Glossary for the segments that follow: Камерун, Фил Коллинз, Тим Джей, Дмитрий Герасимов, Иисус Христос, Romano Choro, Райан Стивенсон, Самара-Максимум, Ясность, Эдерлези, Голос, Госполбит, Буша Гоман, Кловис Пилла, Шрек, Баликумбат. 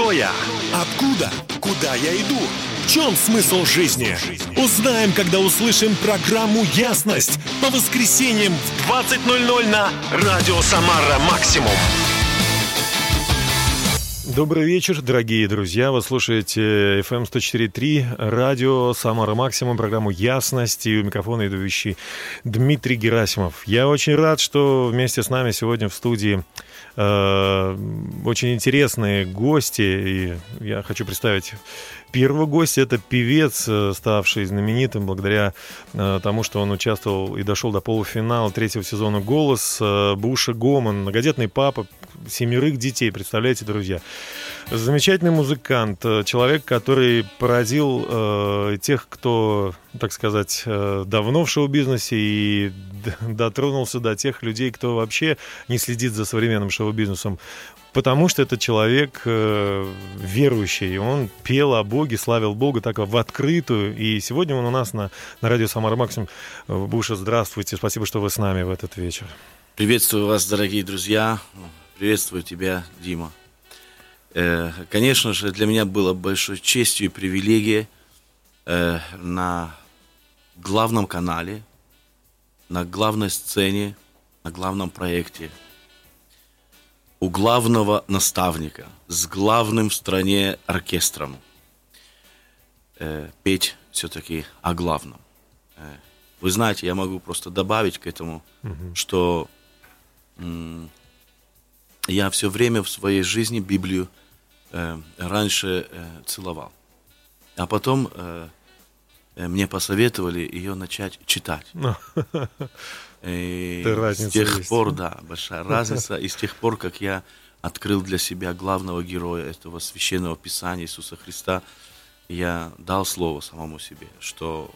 Кто я? Откуда? Куда я иду? В чем смысл жизни? Узнаем, когда услышим программу «Ясность» по воскресеньям в 20:00 на радио «Самара-Максимум». Добрый вечер, дорогие друзья. Вы слушаете FM 104.3, радио «Самара Максимум», программу «Ясность». И у микрофона ведущий Дмитрий Герасимов. Я очень рад, что вместе с нами сегодня в студии очень интересные гости. И я хочу представить первого гостя. Это певец, ставший знаменитым благодаря тому, что он участвовал и дошел до полуфинала третьего сезона «Голос», Буша Гоман, многодетный папа 7 детей, представляете, друзья. Замечательный музыкант, человек, который породил тех, кто, так сказать, давно в шоу-бизнесе и дотронулся до тех людей, кто вообще не следит за современным шоу-бизнесом. Потому что это человек верующий, он пел о Боге, славил Бога так в открытую. И сегодня он у нас на радио «Самара Максимум». Буша, здравствуйте, спасибо, что вы с нами в этот вечер. Приветствую вас, дорогие друзья. Приветствую тебя, Дима. Конечно же, для меня было большой честью и привилегией на главном канале, на главной сцене, на главном проекте, у главного наставника, с главным в стране оркестром петь все-таки о главном. Вы знаете, я могу просто добавить к этому, что... Я все время в своей жизни Библию раньше целовал. А потом мне посоветовали ее начать читать. И с тех пор, да, большая разница. И с тех пор, как я открыл для себя главного героя этого священного писания Иисуса Христа, я дал слово самому себе, что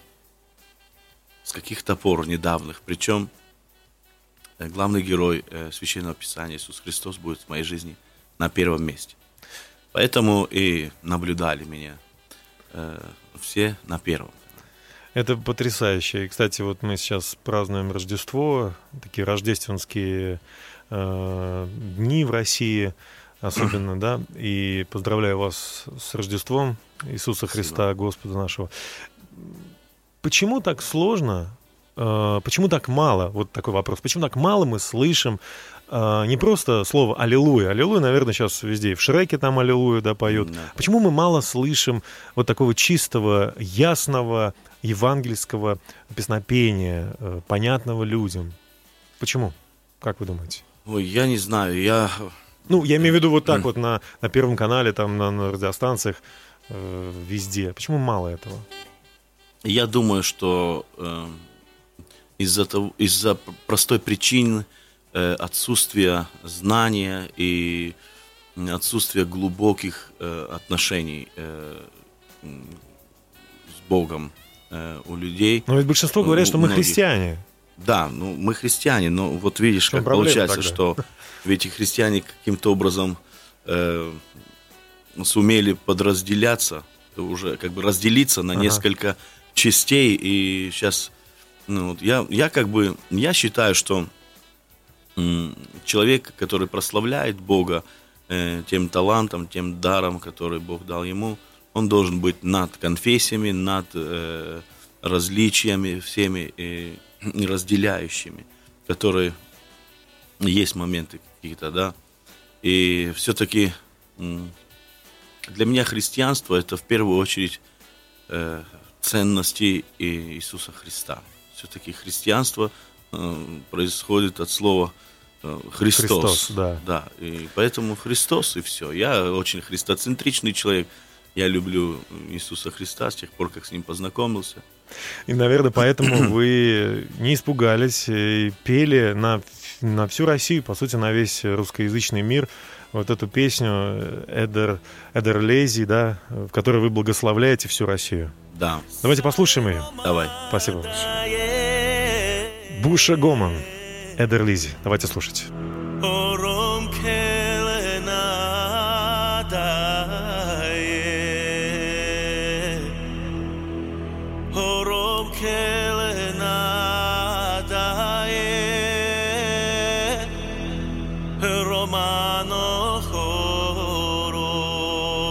с каких-то пор недавних, причем главный герой Священного Писания Иисус Христос будет в моей жизни на первом месте. Поэтому и наблюдали меня все на первом. Это потрясающе. И, кстати, вот мы сейчас празднуем Рождество, такие рождественские дни в России особенно, да. И поздравляю вас с Рождеством Иисуса Христа, спасибо, Господа нашего. Почему так сложно? Почему так мало, вот такой вопрос, почему так мало мы слышим не просто слово «Аллилуйя», «Аллилуйя», наверное, сейчас везде, и в «Шреке» там «Аллилуйя», да, поют, да. Почему мы мало слышим вот такого чистого, ясного, евангельского песнопения, понятного людям? Почему? Как вы думаете? Ой, я не знаю, Ну, я имею в виду вот так вот на Первом канале, там на радиостанциях, везде. Почему мало этого? Я думаю, что... Из-за простой причины отсутствия знания и отсутствия глубоких отношений с Богом у людей. Но ведь большинство говорят, что мы христиане. Да, ну мы христиане, но вот видишь, как получается, тогда? Что ведь и христиане каким-то образом сумели подразделяться, уже как бы разделиться на несколько частей, и сейчас... Ну, я считаю, что человек, который прославляет Бога тем талантом, тем даром, который Бог дал ему, он должен быть над конфессиями, над различиями всеми разделяющими, которые есть моменты какие-то, да. И все-таки для меня христианство — это в первую очередь ценности Иисуса Христа. Все-таки христианство происходит от слова «Христос». Да. И поэтому Христос, и все. Я очень христоцентричный человек. Я люблю Иисуса Христа с тех пор, как с ним познакомился. И, наверное, поэтому вы не испугались и пели на всю Россию, по сути, на весь русскоязычный мир вот эту песню «Эдерлези», да, в которой вы благословляете всю Россию. Да. Давайте послушаем ее. Давай. Спасибо большое. Буша Гоман, «Эдерлези». Давайте слушать. Romano Choro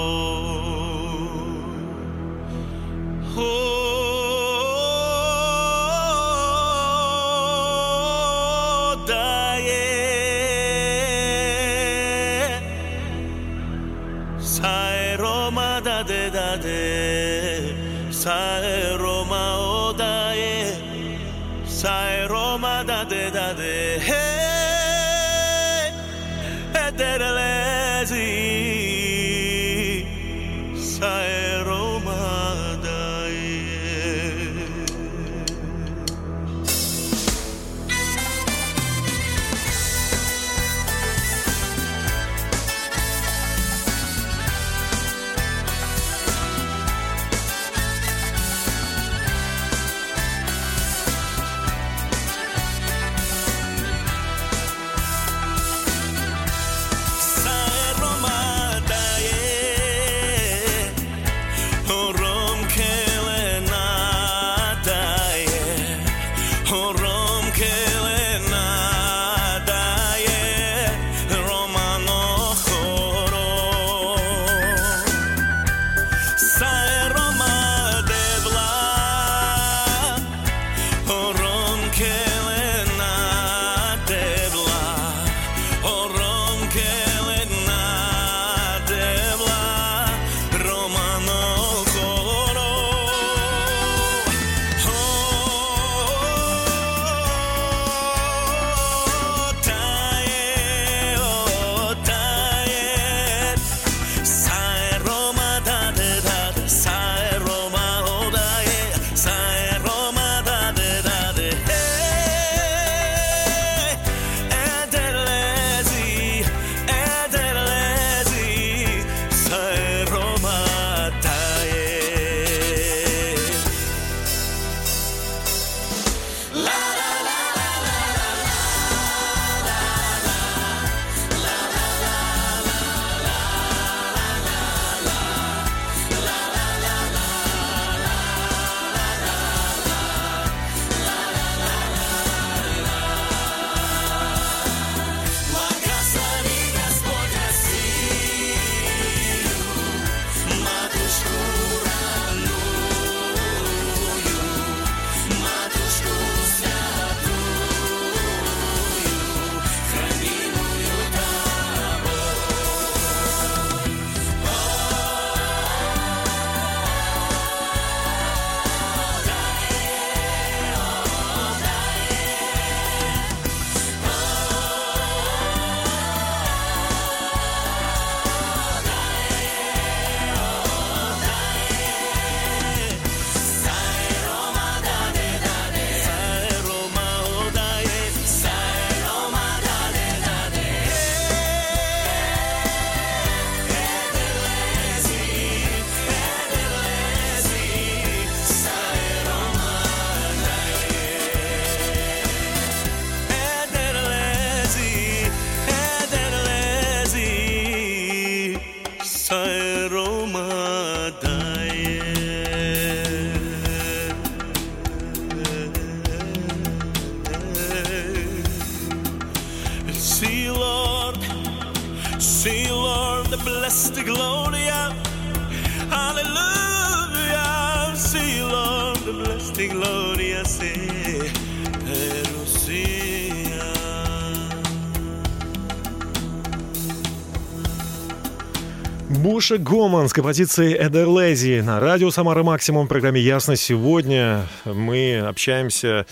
Буша Гоман с композицией «Эдерлези» на радио «Самара-Максимум» в программе «Ясность». Сегодня мы общаемся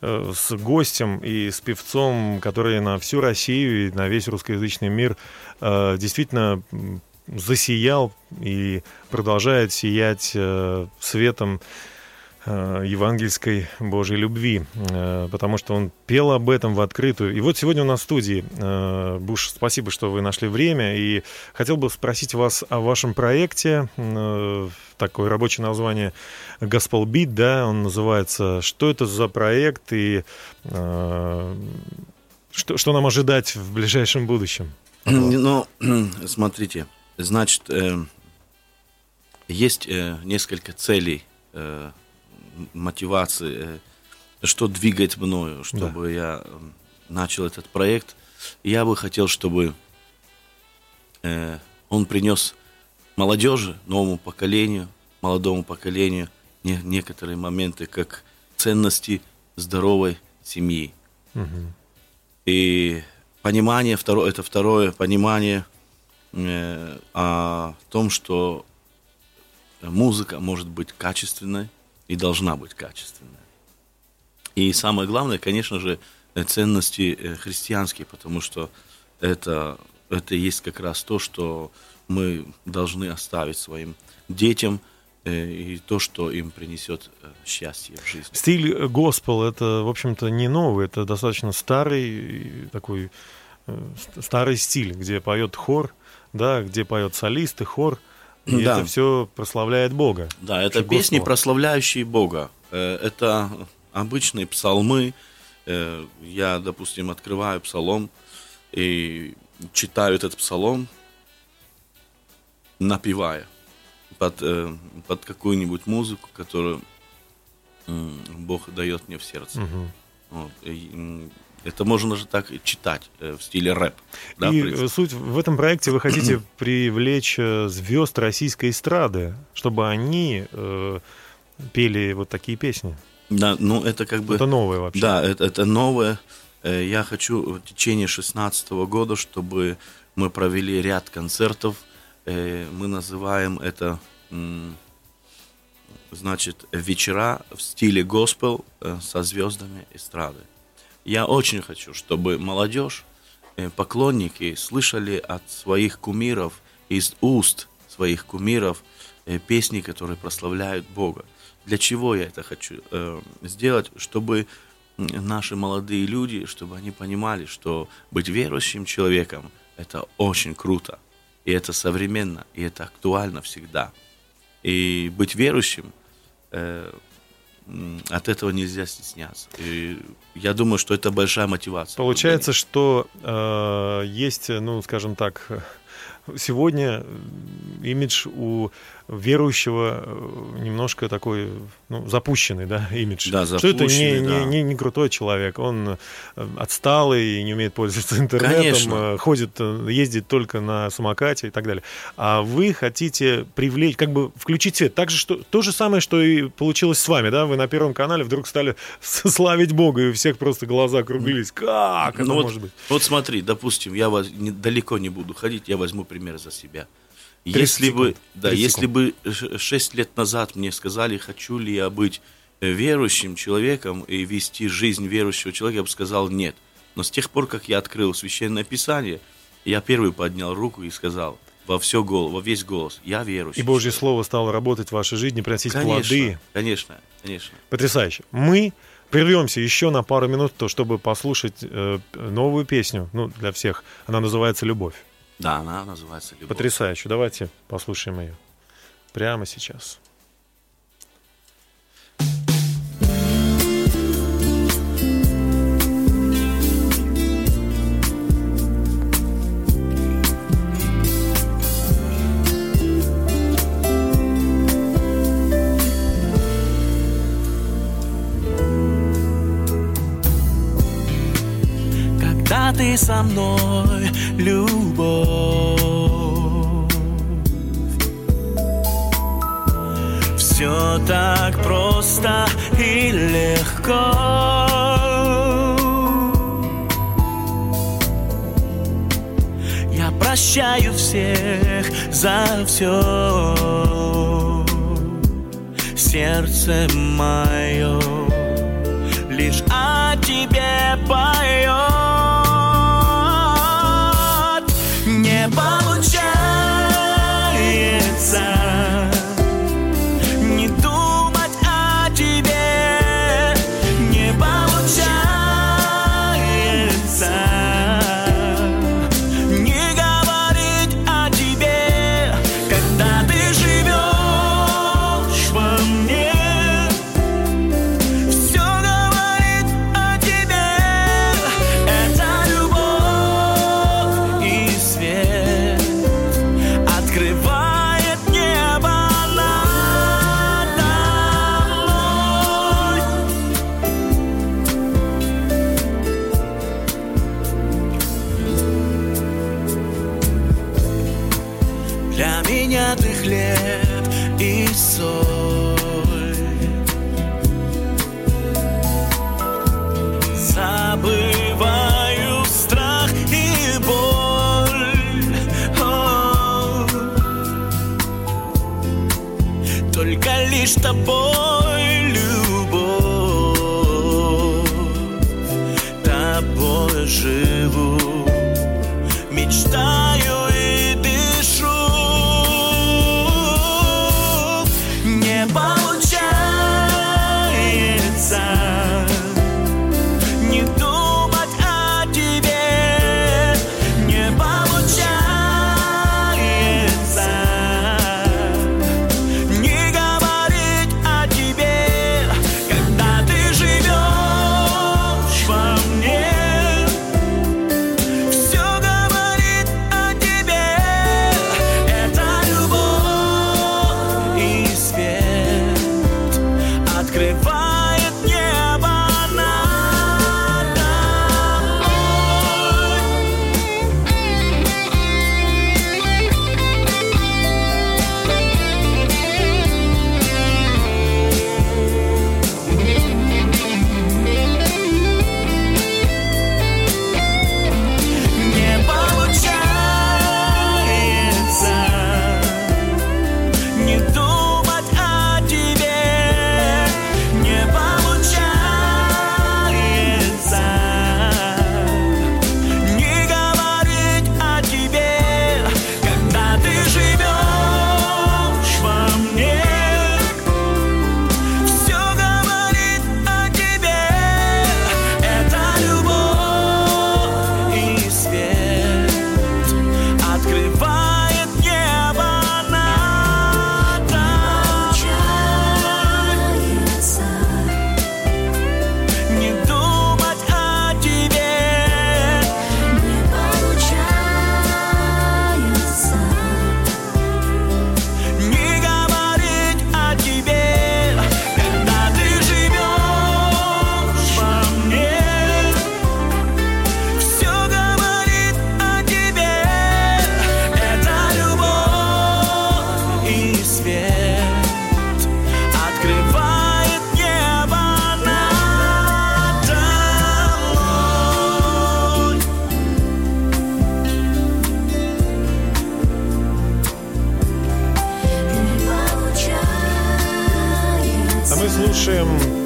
с гостем и с певцом, который на всю Россию и на весь русскоязычный мир действительно засиял и продолжает сиять светом евангельской Божьей любви, потому что он пел об этом в открытую. И вот сегодня у нас в студии. Буш, спасибо, что вы нашли время. И хотел бы спросить вас о вашем проекте. Такое рабочее название «Госполбит», да, он называется. Что это за проект и что нам ожидать в ближайшем будущем? Ну, смотрите, значит, есть несколько целей, мотивации, что двигает мною, чтобы я начал этот проект. Я бы хотел, чтобы он принес молодежи, молодому поколению некоторые моменты, как ценности здоровой семьи. Угу. И понимание, второе понимание о том, что музыка может быть качественной и должна быть качественной. И самое главное, конечно же, ценности христианские, потому что это есть как раз то, что мы должны оставить своим детям, и то, что им принесет счастье в жизни. Стиль госпел — это, в общем-то, не новый, это достаточно старый стиль, где поет хор, да, где поет солист и хор, и да. Это все прославляет Бога. Да, это песни, прославляющие Бога. Это обычные псалмы. Я, допустим, открываю псалом и читаю этот псалом, напевая под какую-нибудь музыку, которую Бог дает мне в сердце. Угу. Вот. Это можно же так читать в стиле рэп. Да, и суть в этом проекте: вы хотите привлечь звезд российской эстрады, чтобы они пели вот такие песни. Да, ну это как бы... Это новое вообще. Да, это новое. Я хочу в течение 2016 года, чтобы мы провели ряд концертов. Мы называем это, значит, вечера в стиле госпел со звездами эстрады. Я очень хочу, чтобы молодежь, поклонники слышали от своих кумиров, из уст своих кумиров, песни, которые прославляют Бога. Для чего я это хочу сделать? Чтобы наши молодые люди, чтобы они понимали, что быть верующим человеком – это очень круто. И это современно, и это актуально всегда. И быть верующим, от этого нельзя стесняться. И я думаю, что это большая мотивация. Получается, что есть, ну, скажем так, сегодня имидж у верующего немножко такой, ну, запущенный, да, имидж. Да, что это не крутой человек, он отсталый, не умеет пользоваться интернетом, конечно, ездит только на самокате и так далее. А вы хотите привлечь, как бы включить свет. Так же, то же самое, что и получилось с вами, да, вы на Первом канале вдруг стали славить Бога, и у всех просто глаза округлились. Как это может быть? Вот смотри, допустим, я вас далеко не буду ходить, я возьму пример за себя. Если бы 6 лет назад мне сказали, хочу ли я быть верующим человеком и вести жизнь верующего человека, я бы сказал нет. Но с тех пор, как я открыл Священное Писание, я первый поднял руку и сказал во весь голос: я верующий. И Божье Слово стало работать в вашей жизни, приносить плоды. Конечно. Потрясающе. Мы прервемся еще на пару минут, чтобы послушать новую песню, ну, для всех. Она называется «Любовь». Да, она называется «Любовь». Потрясающе. Давайте послушаем ее прямо сейчас. Ты со мной, любовь. Все так просто и легко. Я прощаю всех за все. Сердце мое лишь о тебе поет. Получается не думать о тебе, не получается не говорить о тебе, когда ты живешь во мне, все говорит о тебе. Это любовь и свет открывает. с тобой, любовь, тобой живу, мечтаю и дышу. Не получается не думать о тебе, не получается не говорить о тебе, когда ты живешь во мне.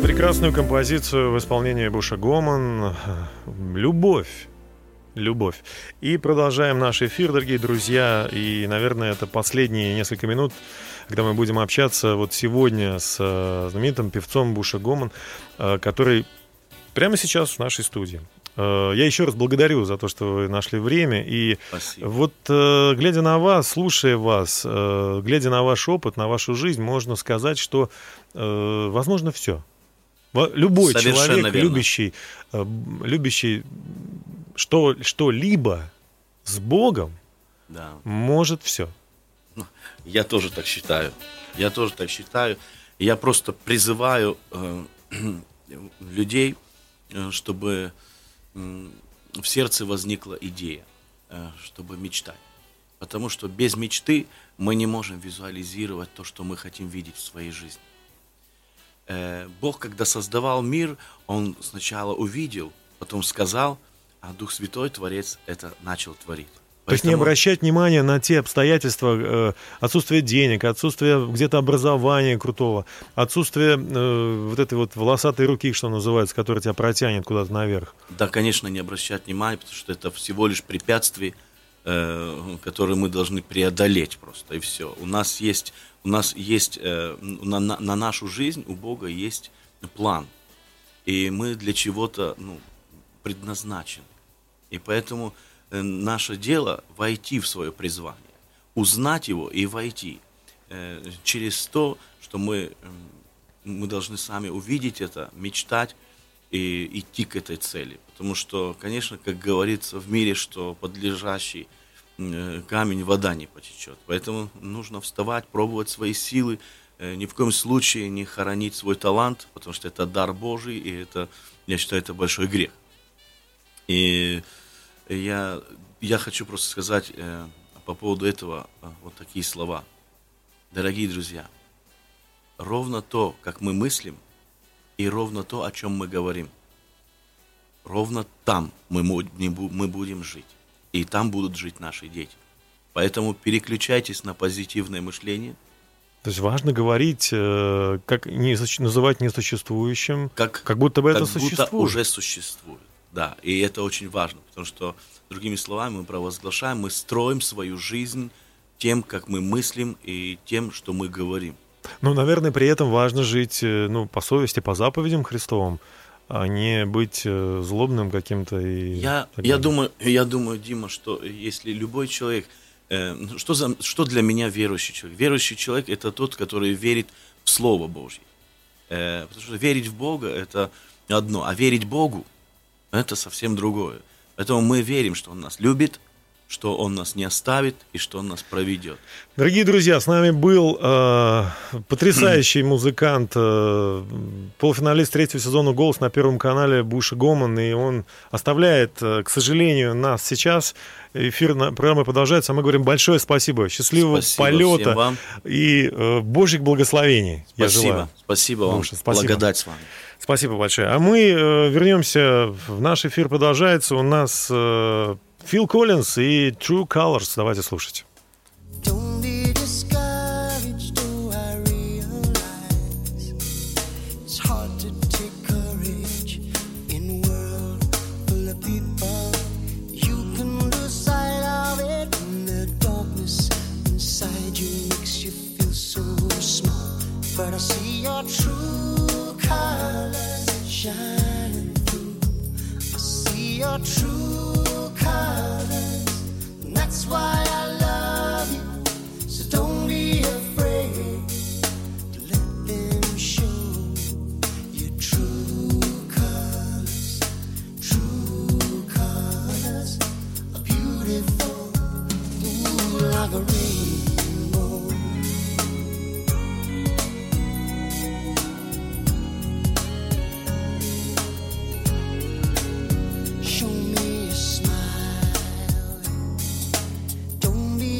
Прекрасную композицию в исполнении Буша Гоман «Любовь». «Любовь». И продолжаем наш эфир, дорогие друзья. И, наверное, это последние несколько минут, когда мы будем общаться вот сегодня с знаменитым певцом Буша Гоман, который прямо сейчас в нашей студии. Я еще раз благодарю за то, что вы нашли время. И спасибо. Вот глядя на вас, слушая вас, глядя на ваш опыт, на вашу жизнь, можно сказать, что возможно все. Любой совершенно человек, любящий что-либо с Богом, да, может все. Я тоже так считаю. Я просто призываю людей, чтобы в сердце возникла идея, чтобы мечтать. Потому что без мечты мы не можем визуализировать то, что мы хотим видеть в своей жизни. Бог, когда создавал мир, Он сначала увидел, потом сказал, а Дух Святой, Творец, это начал творить. Поэтому... То есть не обращать внимания на те обстоятельства, отсутствие денег, отсутствие где-то образования крутого, отсутствие вот этой вот волосатой руки, что называется, которая тебя протянет куда-то наверх. Да, конечно, не обращать внимания, потому что это всего лишь препятствие, которые мы должны преодолеть просто, и все. На нашу жизнь у Бога есть план, и мы для чего-то предназначены. И поэтому наше дело войти в свое призвание, узнать его и войти через то, что мы должны сами увидеть это, мечтать и идти к этой цели. Потому что, конечно, как говорится в мире, что под лежащий камень вода не потечет. Поэтому нужно вставать, пробовать свои силы, ни в коем случае не хоронить свой талант, потому что это дар Божий, и это, я считаю, это большой грех. И я хочу просто сказать по поводу этого вот такие слова. Дорогие друзья, ровно то, как мы мыслим, и ровно то, о чем мы говорим, ровно там мы будем жить. И там будут жить наши дети. Поэтому переключайтесь на позитивное мышление, То есть важно говорить, как не называть несуществующим, как будто бы это существует. Как будто уже существует, да. И это очень важно, потому что, другими словами, мы провозглашаем, мы строим свою жизнь тем, как мы мыслим и тем, что мы говорим. Ну, наверное, при этом важно жить по совести, по заповедям Христовым, а не быть злобным каким-то. Я думаю, Дима, что если любой человек... Что для меня верующий человек? Верующий человек — это тот, который верит в Слово Божье. Потому что верить в Бога — это одно, а верить Богу — это совсем другое. Поэтому мы верим, что Он нас любит, что Он нас не оставит и что Он нас проведет. Дорогие друзья, с нами был потрясающий музыкант, полуфиналист третьего сезона «Голос» на Первом канале Буша Гоман, и он оставляет, к сожалению, нас сейчас. Эфир программы продолжается, а мы говорим большое спасибо, счастливого полета и Божьих благословений. Спасибо, я желаю. Спасибо вам, благодать с вами. Спасибо большое. А мы вернемся, в наш эфир продолжается, у нас... Фил Коллинз и True Colors. Давайте слушать. That's why I love you, so don't be afraid to let them show your true colors. True colors are beautiful, ooh, like a rainbow. Show me a smile. Show me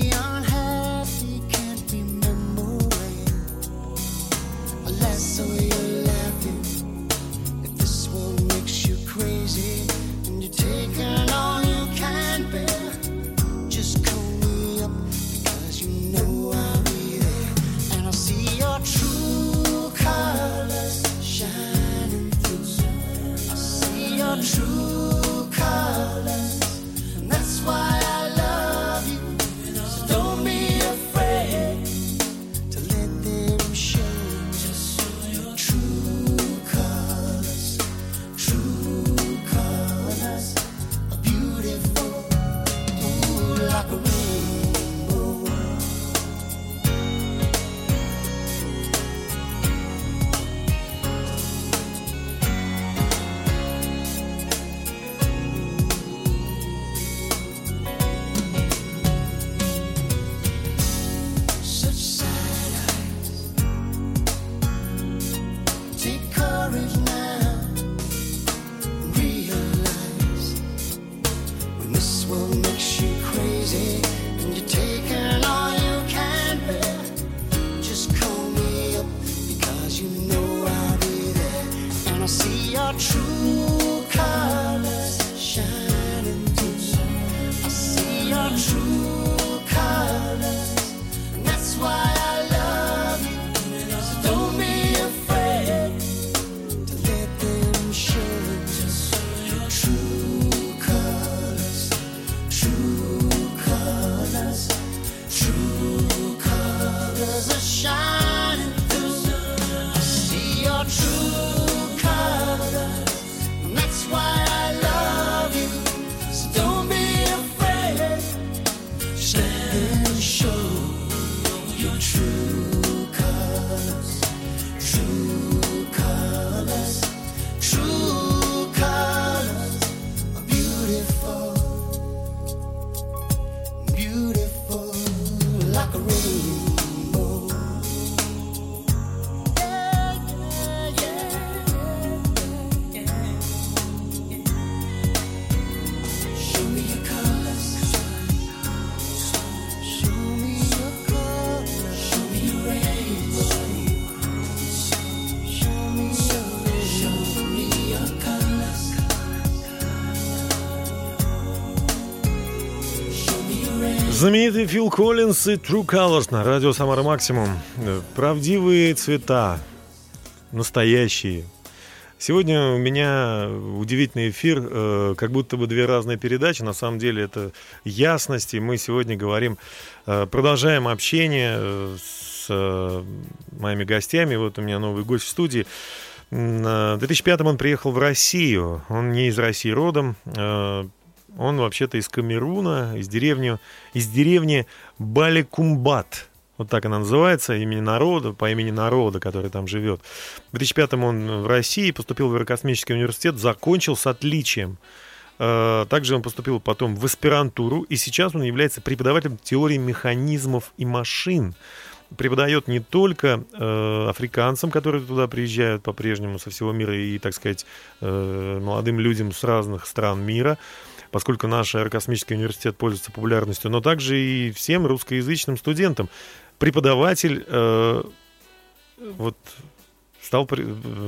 your Знаменитый Фил Коллинз и True Colors на радио Самара-Максимум. Правдивые цвета, настоящие. Сегодня у меня удивительный эфир, как будто бы две разные передачи. На самом деле это ясность, и мы сегодня говорим, продолжаем общение с моими гостями. Вот у меня новый гость в студии. В 2005-м он приехал в Россию. Он не из России родом. Он вообще-то из Камеруна, из деревни Баликумбат. Вот так она называется, по имени народа, который там живет. В 2005-м он в России поступил в Аэрокосмический университет, закончил с отличием. Также он поступил потом в аспирантуру, и сейчас он является преподавателем теории механизмов и машин. Преподает не только африканцам, которые туда приезжают по-прежнему со всего мира, и, так сказать, молодым людям с разных стран мира, поскольку наш аэрокосмический университет пользуется популярностью, но также и всем русскоязычным студентам. Преподаватель,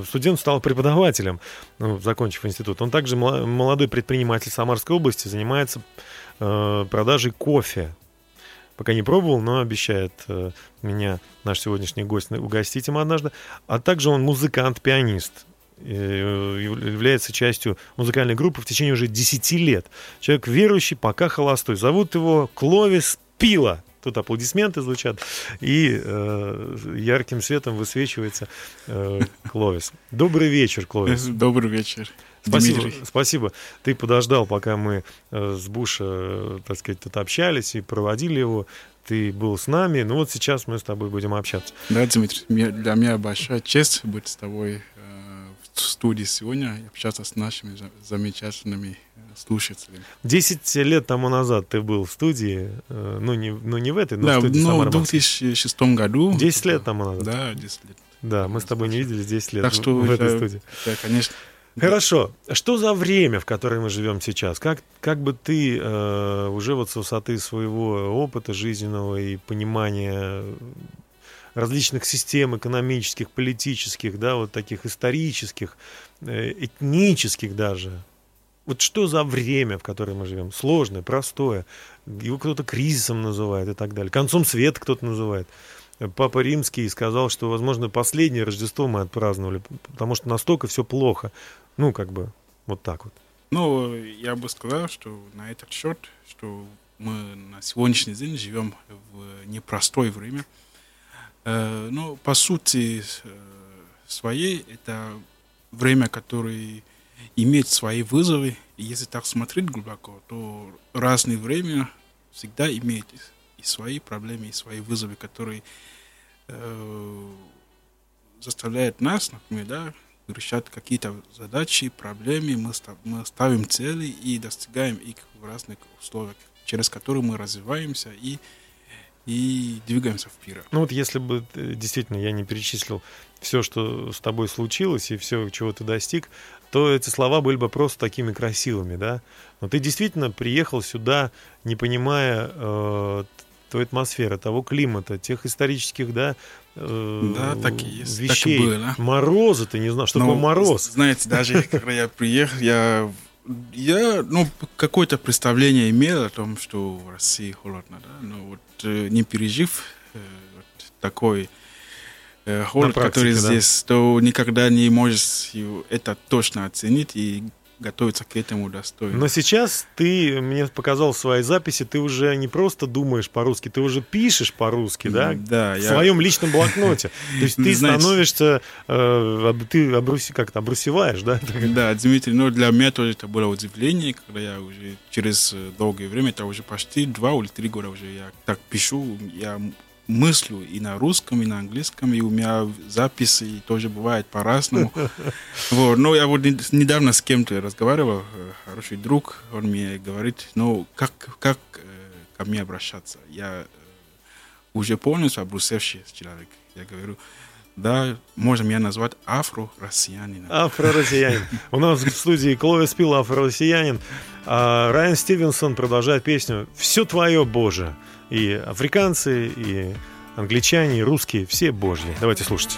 студент стал преподавателем, закончив институт. Он также молодой предприниматель Самарской области, занимается продажей кофе. Пока не пробовал, но обещает меня наш сегодняшний гость угостить им однажды. А также он музыкант-пианист. Является частью музыкальной группы в течение уже 10 лет. Человек верующий, пока холостой. Зовут его Кловис Пилла. Тут аплодисменты звучат. И ярким светом высвечивается Кловис. Добрый вечер, Кловис. Добрый вечер. Спасибо. Ты подождал, пока мы с Буша, так сказать, тут общались и проводили его. Ты был с нами. Ну вот сейчас мы с тобой будем общаться. Да, Дмитрий, для меня большая честь быть с тобой в студии сегодня и общаться с нашими замечательными слушателями. 10 лет тому назад ты был в студии, не в этой, но да, в студии Самара-Максимум. В 2006 году. 10 лет тому назад. Да, 10 лет. Да, мы с тобой не виделись 10 лет в этой студии. Да, конечно. Хорошо. Что за время, в которое мы живем сейчас? Как бы ты уже вот с высоты своего опыта жизненного и понимания различных систем экономических, политических, да, вот таких исторических, этнических даже. Вот что за время, в которое мы живем? Сложное, простое. Его кто-то кризисом называет и так далее. Концом света кто-то называет. Папа Римский сказал, что, возможно, последнее Рождество мы отпраздновали, потому что настолько все плохо. Ну, как бы, вот так вот. Ну, я бы сказал, что на этот счет, что мы на сегодняшний день живем в непростое время. Но по сути своей это время, которое имеет свои вызовы. И если так смотреть глубоко, то разное время всегда имеет и свои проблемы, и свои вызовы, которые заставляют нас, например, да, решать какие-то задачи, проблемы. Мы ставим цели и достигаем их в разных условиях, через которые мы развиваемся и двигаемся вперед. Ну вот если бы действительно я не перечислил все, что с тобой случилось и все, чего ты достиг, то эти слова были бы просто такими красивыми, да? Но ты действительно приехал сюда, не понимая той атмосферы, того климата, тех исторических, да, так и есть, вещей. Так и было. Мороза ты не знал, что такое мороз. Знаете, даже когда я приехал, я какое-то представление имел о том, что в России холодно, да, но вот не пережив такой холод, практике, который здесь, да, то никогда не можешь это точно оценить и готовиться к этому достойно. Но сейчас ты мне показал в своей записи, ты уже не просто думаешь по-русски, ты уже пишешь по-русски, да? Да. В своем личном блокноте. То есть ты становишься, ты как-то обрусеваешь, да? Да, Дмитрий, но для меня тоже это было удивление, когда я уже через долгое время, это уже почти 2 или 3 года уже я так пишу, я мыслю и на русском, и на английском, и у меня записи тоже бывают по-разному. Вот. Но я вот недавно с кем-то разговаривал, хороший друг, он мне говорит, как ко мне обращаться? Я уже полностью обрусевший человек. Я говорю, да, можно меня назвать афро-россиянин. Афро-россиянин. У нас в студии Кловис Пилла, афро-россиянин. Райан Стивенсон продолжает песню «Все твое, Боже». И африканцы, и англичане, и русские, все божьи. Давайте слушать.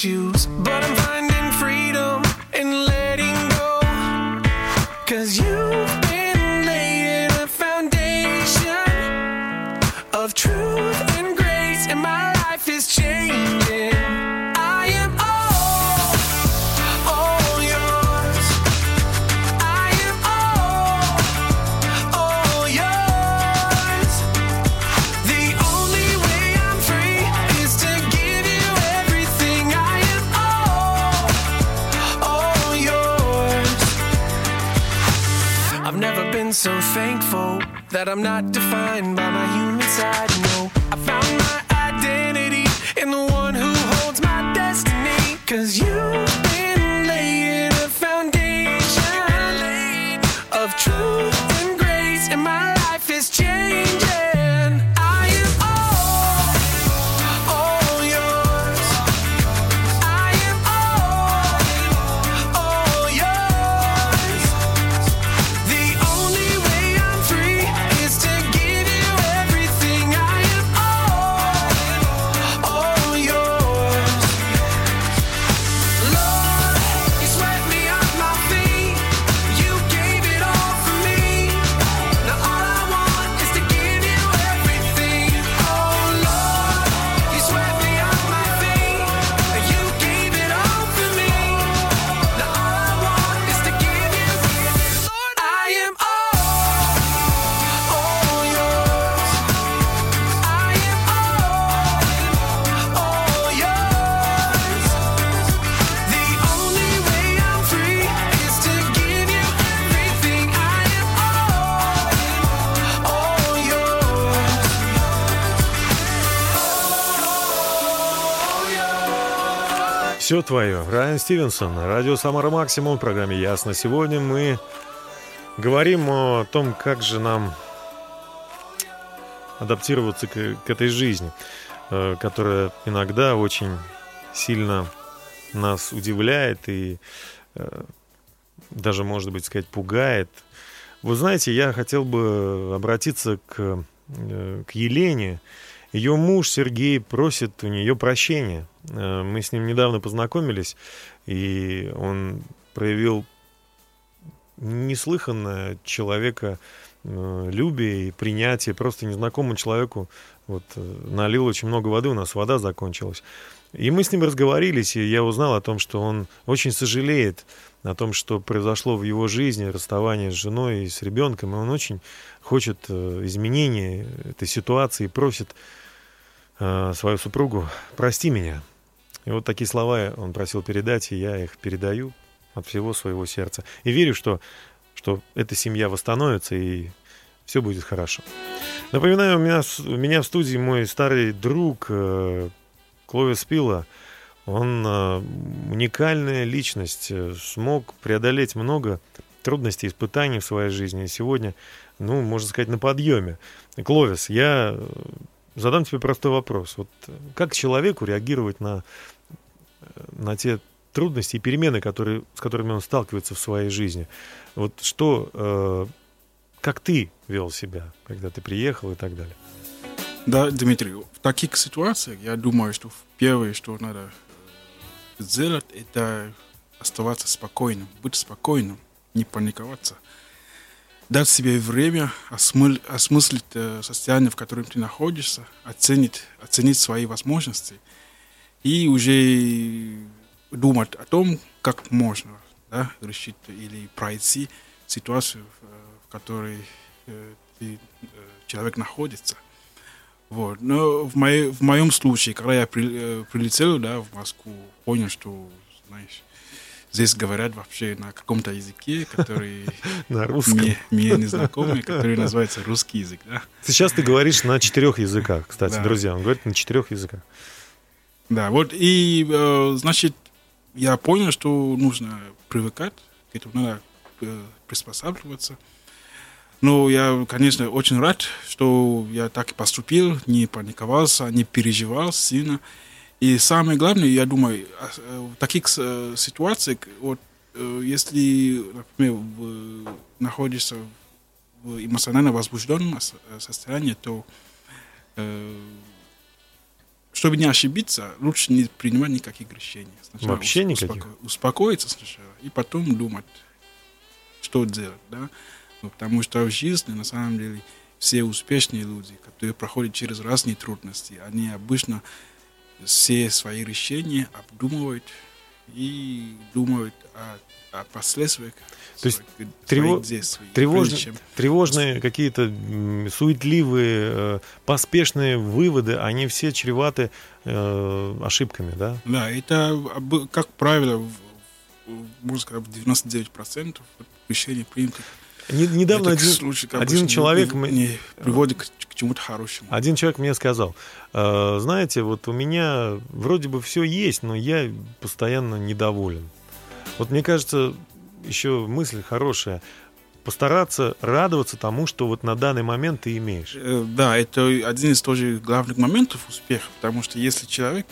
issues, but I'm finding freedom in letting go, 'cause you've been laying a foundation of truth and grace, and my life is changing. I am all yours. I am all yours. The only way I'm free is to give you everything. I am all yours. I've never been so thankful that I'm not defined by my human side, no. I found my identity in the one who holds my destiny, 'cause you've been laying a foundation of truth and grace, and my life is changing. I am all yours. I am all yours. The only way I'm free is to give you everything. I am all yours. Lord, you swept me off my feet. You gave it all for me. Now all I want is to give you everything. Oh Lord, you swept me off my feet. You gave it all for me. Now all I want is to give you. Lord, I am all yours. I am all yours. The only way I'm free is to give you everything. I am all yours. Все твое. Райан Стивенсон, радио Самара-Максимум, в программе «Ясно». Сегодня мы говорим о том, как же нам адаптироваться к этой жизни, которая иногда очень сильно нас удивляет и даже, может быть, сказать, пугает. Вы знаете, я хотел бы обратиться к Елене. Ее муж Сергей просит у нее прощения. Мы с ним недавно познакомились, и он проявил неслыханное человеколюбие и принятие. Просто незнакомому человеку налил очень много воды, у нас вода закончилась. И мы с ним разговорились, и я узнал о том, что он очень сожалеет о том, что произошло в его жизни, расставание с женой и с ребенком, и он очень хочет изменения этой ситуации, просит свою супругу: «Прости меня». И вот такие слова он просил передать, и я их передаю от всего своего сердца. И верю, что эта семья восстановится, и все будет хорошо. Напоминаю, у меня в студии мой старый друг Кловис Пилла. Он уникальная личность, смог преодолеть много трудностей, испытаний в своей жизни. И сегодня, можно сказать, на подъеме. Кловис, я задам тебе простой вопрос. Как человеку реагировать на те трудности и перемены, с которыми он сталкивается в своей жизни? Как ты вел себя, когда ты приехал и так далее? Да, Дмитрий, в таких ситуациях, я думаю, что первое, что надо сделать, это оставаться спокойным, быть спокойным, не паниковаться. Дать себе время осмыслить состояние, в котором ты находишься, оценить свои возможности и уже думать о том, как можно решить или пройти ситуацию, в которой человек находится. Но в моем случае, когда я прилетел в Москву, понял, что, здесь говорят вообще на каком-то языке, который мне незнакомый, который называется русский язык. Да? Сейчас ты говоришь на 4 языках, кстати, да. Друзья, он говорит на 4 языках. Да, я понял, что нужно привыкать, к этому надо приспосабливаться. Но я, конечно, очень рад, что я так и поступил, не паниковался, не переживал сильно. И самое главное, я думаю, в таких ситуациях, если, например, находишься в эмоционально возбужденном состоянии, то чтобы не ошибиться, лучше не принимать никаких решений. Сначала вообще никаких? Успокоиться сначала, и потом думать, что делать, да. Ну, потому что в жизни, на самом деле, все успешные люди, которые проходят через разные трудности, они обычно все свои решения обдумывают и думают о последствиях своих действий. Тревожные какие-то суетливые, поспешные выводы, они все чреваты ошибками, да? Да, это, как правило, можно сказать, 99% решений принятых. Недавно один человек не приводит к чему-то хорошему. Один человек мне сказал: знаете, вот у меня вроде бы все есть, но я постоянно недоволен. Вот мне кажется, еще мысль хорошая: постараться радоваться тому, что вот на данный момент ты имеешь. Да, это один из тоже главных моментов успеха, потому что если человек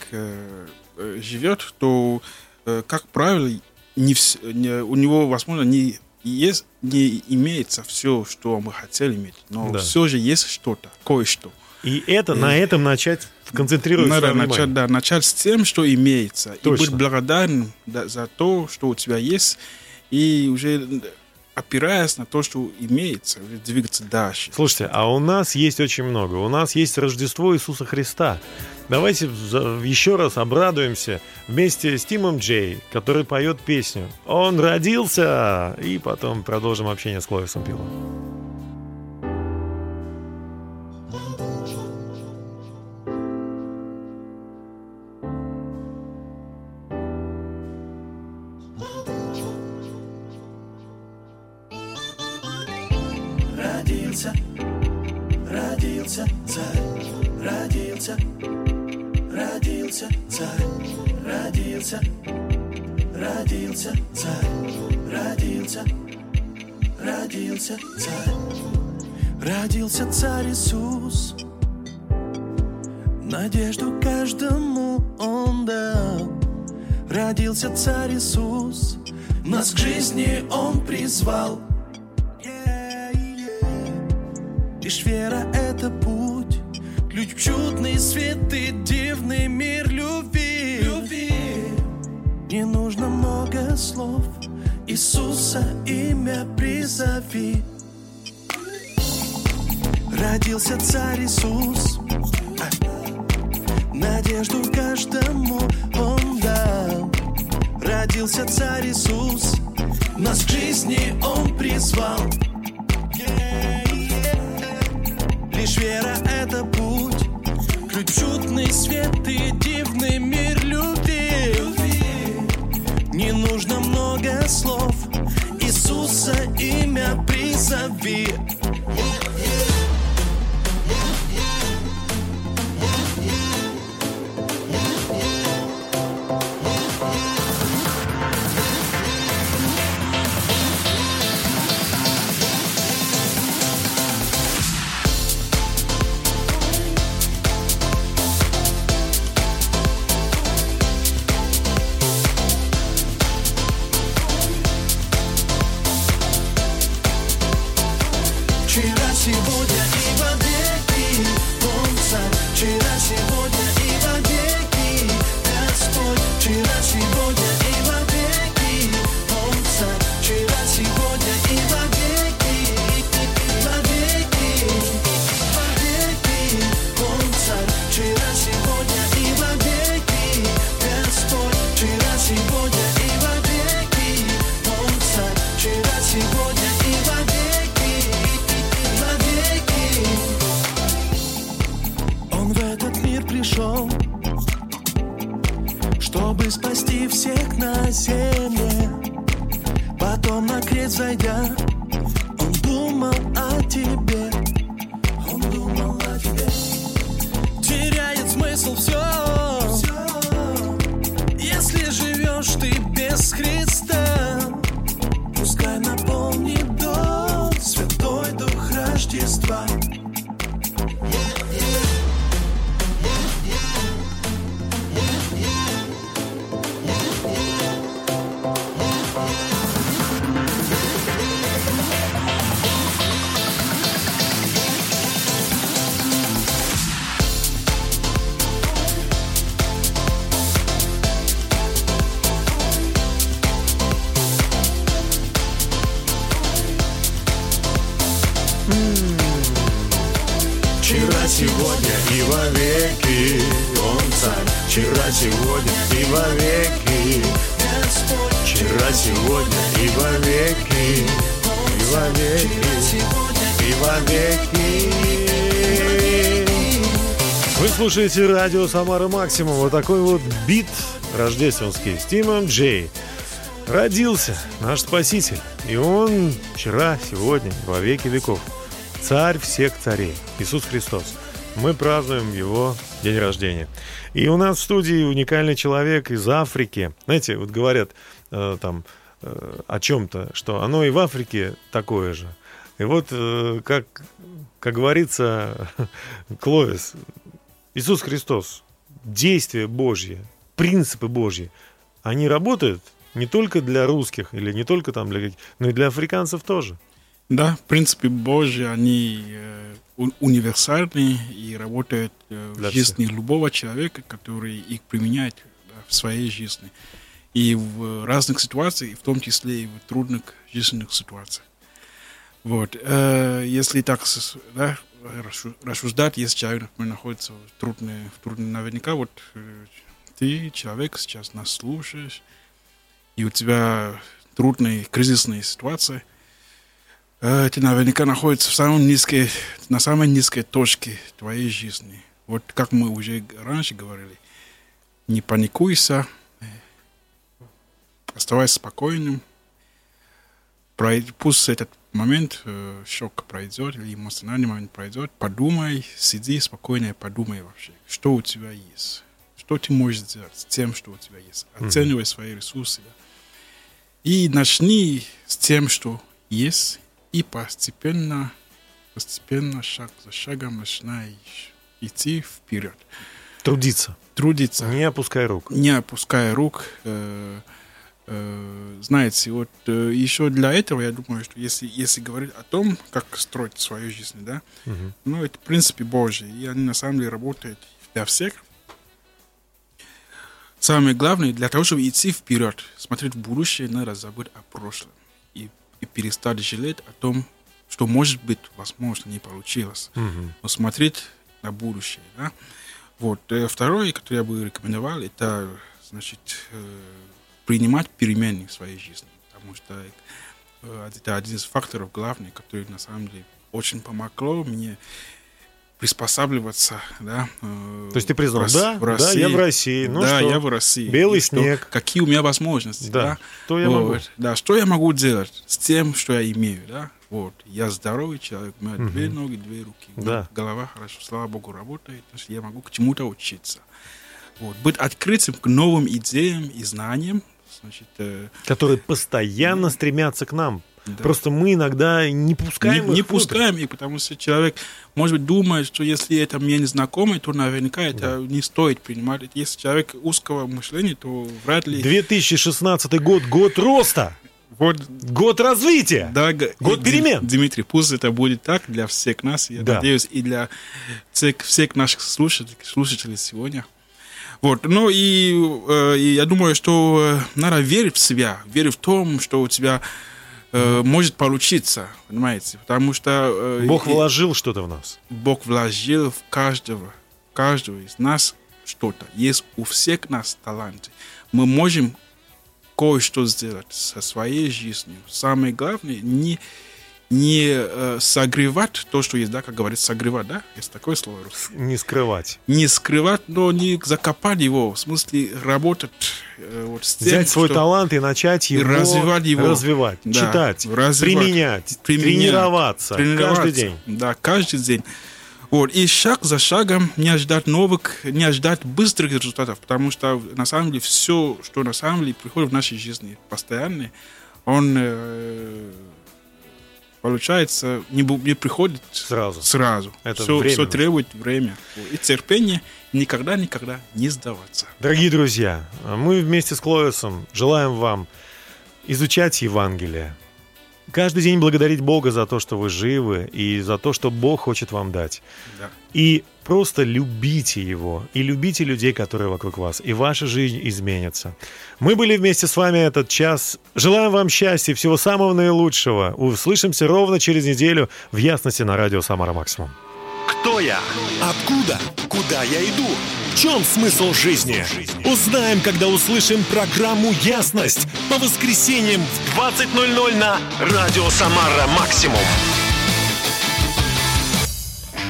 живет, то, как правило, у него, возможно, не имеется все, что мы хотели иметь, но да, все же есть что-то, кое-что. И это на этом начать концентрироваться. Надо начать с тем, что имеется. Точно. И быть благодарным за то, что у тебя есть, и уже опираясь на то, что имеется, двигаться дальше. Слушайте, а у нас есть очень много. У нас есть Рождество Иисуса Христа. Давайте еще раз обрадуемся вместе с Тимом Джей, который поет песню «Он родился», и потом продолжим общение с Кловисом Пиллом. Родился царь Иисус, надежду каждому Он дал. Родился царь Иисус, нас к жизни Он призвал. Лишь вера — это путь, ключ в чудный свет и дивный мир любви. Не нужно много слов, Иисуса имя призови. Родился царь Иисус, надежду каждому Он дал. Родился царь Иисус, нас к жизни Он призвал. Лишь вера — это путь, ключ чудный свет и дивный мир любви. Не нужно много слов, Иисуса имя призови. сегодня и вовеки. Он царь, вчера, сегодня и вовеки. Вчера, сегодня и вовеки. И вовеки, и вовеки. Вы слушаете радио Самара-Максимум. Вот такой вот бит рождественский с Тимом Джей. Родился наш Спаситель, и Он вчера, сегодня, во веки веков. Царь всех царей, Иисус Христос. Мы празднуем Его день рождения. И у нас в студии уникальный человек из Африки. Знаете, вот говорят о чем-то, что оно и в Африке такое же. И вот, как говорится, Кловис, Иисус Христос, действия Божьи, принципы Божьи, они работают не только для русских, или не только там для каких-то, но и для африканцев тоже. Да, в принципе, Божьи, они универсальны и работают в жизни любого человека, который их применяет в своей жизни. И в разных ситуациях, в том числе и в трудных жизненных ситуациях. Вот. Если так рассуждать, если человек находится в трудной, наверняка, вот ты, человек, сейчас нас слушаешь, и у тебя трудная, кризисная ситуация, ты наверняка находишься на самой низкой точке твоей жизни. Вот как мы уже раньше говорили, не паникуйся, оставайся спокойным, пусть этот момент, шок пройдет, или эмоциональный момент пройдет, подумай, сиди спокойно и подумай вообще, что у тебя есть, что ты можешь сделать с тем, что у тебя есть. Оценивай свои ресурсы. Да. И начни с тем, что есть, и постепенно, шаг за шагом начинай идти вперед. Трудиться. Не опускай рук. Знаете, вот еще для этого, я думаю, что если говорить о том, как строить свою жизнь, да, ну, это принципы Божьи, и они на самом деле работают для всех. Самое главное, для того, чтобы идти вперед, смотреть в будущее, надо забыть о прошлом и перестать жалеть о том, что, может быть, возможно, не получилось. Но смотреть на будущее. Да? Вот. Второе, которое я бы рекомендовал, это, значит, принимать перемены в своей жизни. Потому что это один из факторов главных, который, на самом деле, очень помогло мне приспосабливаться, да. То есть ты признал, я в России, я в России. Белый снег. Какие у меня возможности, да. Что я могу? Да, что я могу делать с тем, что я имею, да. Вот, я здоровый человек, у меня две ноги, две руки, голова хорошо, слава богу, работает, значит, я могу к чему-то учиться. Вот, быть открытым к новым идеям и знаниям, значит, которые постоянно стремятся к нам. Да. Просто мы иногда не пускаем их. Не пускаем их, потому что человек, может быть, думает, что если это мне не знакомо, то наверняка это не стоит принимать. Если человек узкого мышления, то вряд ли... 2016 год, год роста, год развития, год перемен. Дмитрий, пусть это будет так для всех нас, я надеюсь, и для всех наших слушателей сегодня. Вот, ну и я думаю, что надо верить в себя, верить в том, что у тебя... может получиться, понимаете, потому что... Бог вложил что-то в нас. Бог вложил в каждого из нас что-то. Есть у всех нас таланты. Мы можем кое-что сделать со своей жизнью. Самое главное, не согревать то, что есть, да, как говорится, согревать, да? Есть такое слово. Не скрывать. Не скрывать, но не закопать его, в смысле работать с тем, взять свой талант и начать его развивать, да, читать, применять, тренироваться каждый день. Да, каждый день. Вот. И шаг за шагом не ожидать новых, не ожидать быстрых результатов, потому что на самом деле все, что на самом деле приходит в нашей жизни постоянно, он... получается, не приходит сразу. Все требует время и терпения, никогда не сдаваться. Дорогие друзья, мы вместе с Кловисом желаем вам изучать Евангелие, каждый день благодарить Бога за то, что вы живы, и за то, что Бог хочет вам дать. Да. И просто любите Его, и любите людей, которые вокруг вас, и ваша жизнь изменится. Мы были вместе с вами этот час. Желаем вам счастья, всего самого наилучшего. Услышимся ровно через неделю в Ясности на радио Самара Максимум. Кто я? Откуда? Куда я иду? В чем смысл жизни? Узнаем, когда услышим программу «Ясность» по воскресеньям в 20:00 на радио «Самара-Максимум».